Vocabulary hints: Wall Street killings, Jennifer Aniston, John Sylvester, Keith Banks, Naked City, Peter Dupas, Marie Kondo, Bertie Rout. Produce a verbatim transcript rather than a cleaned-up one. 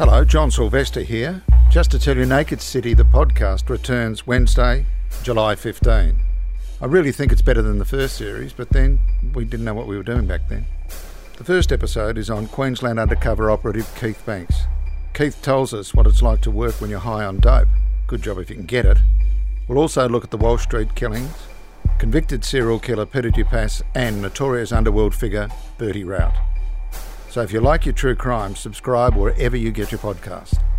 Hello, John Sylvester here. Just to tell you, Naked City, the podcast, returns Wednesday, July fifteenth. I really think it's better than the first series, but then we didn't know what we were doing back then. The first episode is on Queensland undercover operative Keith Banks. Keith tells us what it's like to work when you're high on dope. Good job if you can get it. We'll also look at the Wall Street killings, convicted serial killer Peter Dupas, and notorious underworld figure Bertie Rout. So if you like your true crime, subscribe wherever you get your podcast.